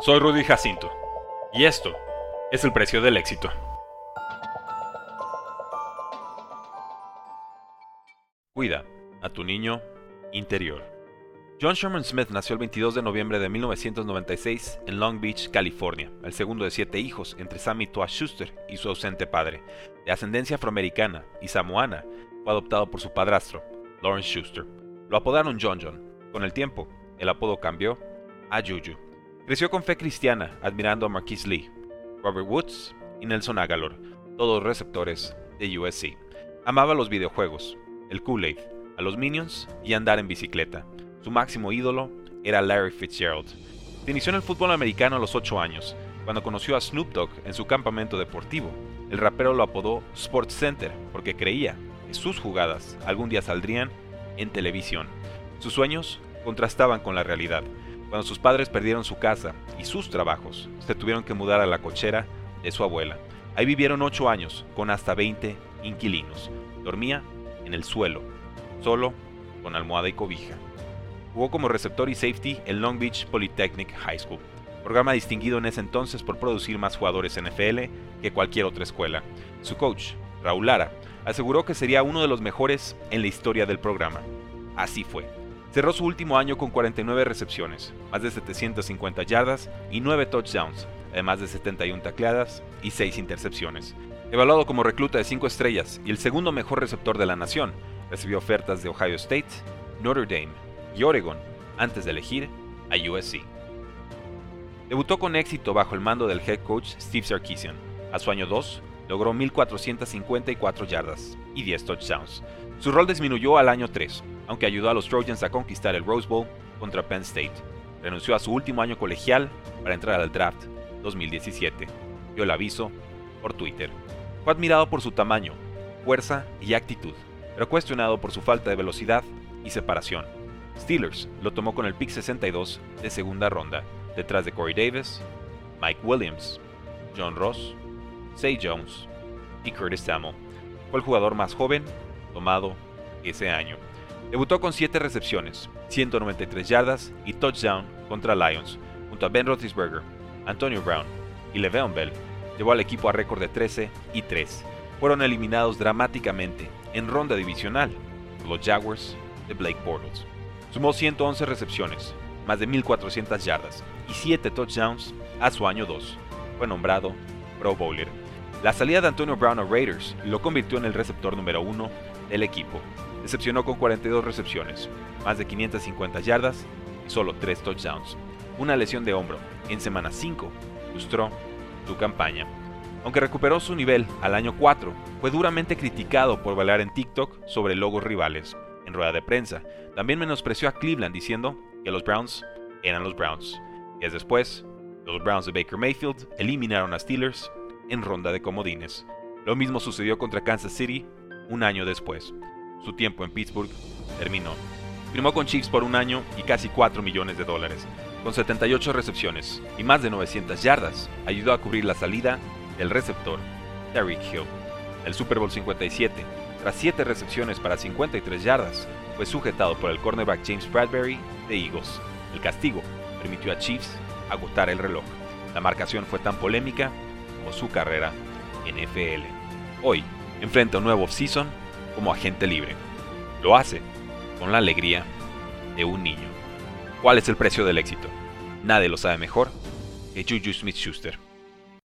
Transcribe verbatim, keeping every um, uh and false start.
Soy Rudy Jacinto, y esto es el precio del éxito. Cuida a tu niño interior. John Sherman Smith nació el veintidós de noviembre de mil novecientos noventa y seis en Long Beach, California, el segundo de siete hijos entre Sammy Toa Schuster y su ausente padre. De ascendencia afroamericana y samoana, fue adoptado por su padrastro, Lawrence Schuster. Lo apodaron John John. Con el tiempo, el apodo cambió a Juju. Creció con fe cristiana, admirando a Marquise Lee, Robert Woods y Nelson Agalor, todos receptores de U S C. Amaba los videojuegos, el Kool-Aid, a los Minions y andar en bicicleta. Su máximo ídolo era Larry Fitzgerald. Se inició en el fútbol americano a los ocho años, cuando conoció a Snoop Dogg en su campamento deportivo. El rapero lo apodó Sports Center porque creía que sus jugadas algún día saldrían en televisión. Sus sueños contrastaban con la realidad. Cuando sus padres perdieron su casa y sus trabajos, se tuvieron que mudar a la cochera de su abuela. Ahí vivieron ocho años, con hasta veinte inquilinos. Dormía en el suelo, solo con almohada y cobija. Jugó como receptor y safety en Long Beach Polytechnic High School, programa distinguido en ese entonces por producir más jugadores N F L que cualquier otra escuela. Su coach, Raúl Lara, aseguró que sería uno de los mejores en la historia del programa. Así fue. Cerró su último año con cuarenta y nueve recepciones, más de setecientas cincuenta yardas y nueve touchdowns, además de setenta y una tacleadas y seis intercepciones. Evaluado como recluta de cinco estrellas y el segundo mejor receptor de la nación, recibió ofertas de Ohio State, Notre Dame y Oregon antes de elegir a U S C. Debutó con éxito bajo el mando del head coach Steve Sarkisian. A su año dos, logró mil cuatrocientas cincuenta y cuatro yardas y diez touchdowns. Su rol disminuyó al año tres, aunque ayudó a los Trojans a conquistar el Rose Bowl contra Penn State. Renunció a su último año colegial para entrar al draft dos mil diecisiete. Dio el aviso por Twitter. Fue admirado por su tamaño, fuerza y actitud, pero cuestionado por su falta de velocidad y separación. Steelers lo tomó con el pick sesenta y dos de segunda ronda, detrás de Corey Davis, Mike Williams, John Ross, Zay Jones y Curtis Samuel. Fue el jugador más joven tomado ese año. Debutó con siete recepciones, ciento noventa y tres yardas y touchdown contra Lions, junto a Ben Roethlisberger, Antonio Brown y Le'Veon Bell. Llevó al equipo a récord de trece y tres. Fueron eliminados dramáticamente en ronda divisional por los Jaguars de Blake Bortles. Sumó ciento once recepciones, más de mil cuatrocientas yardas y siete touchdowns a su año dos. Fue nombrado Pro Bowler. La salida de Antonio Brown a Raiders lo convirtió en el receptor número uno del equipo. Decepcionó con cuarenta y dos recepciones, más de quinientas cincuenta yardas y solo tres touchdowns. Una lesión de hombro en semana cinco frustró su campaña. Aunque recuperó su nivel al año cuatro, fue duramente criticado por bailar en TikTok sobre logos rivales. En rueda de prensa, también menospreció a Cleveland diciendo que los Browns eran los Browns. Días después, los Browns de Baker Mayfield eliminaron a Steelers en ronda de comodines. Lo mismo sucedió contra Kansas City un año después. Su tiempo en Pittsburgh terminó. Firmó con Chiefs por un año y casi cuatro millones de dólares. Con setenta y ocho recepciones y más de novecientas yardas, ayudó a cubrir la salida del receptor Derek Hill. El Super Bowl cincuenta y siete, tras siete recepciones para cincuenta y tres yardas, fue sujetado por el cornerback James Bradbury de Eagles. El castigo permitió a Chiefs agotar el reloj. La marcación fue tan polémica como su carrera en N F L. Hoy enfrenta un nuevo offseason como agente libre. Lo hace con la alegría de un niño. ¿Cuál es el precio del éxito? Nadie lo sabe mejor que Juju Smith-Schuster.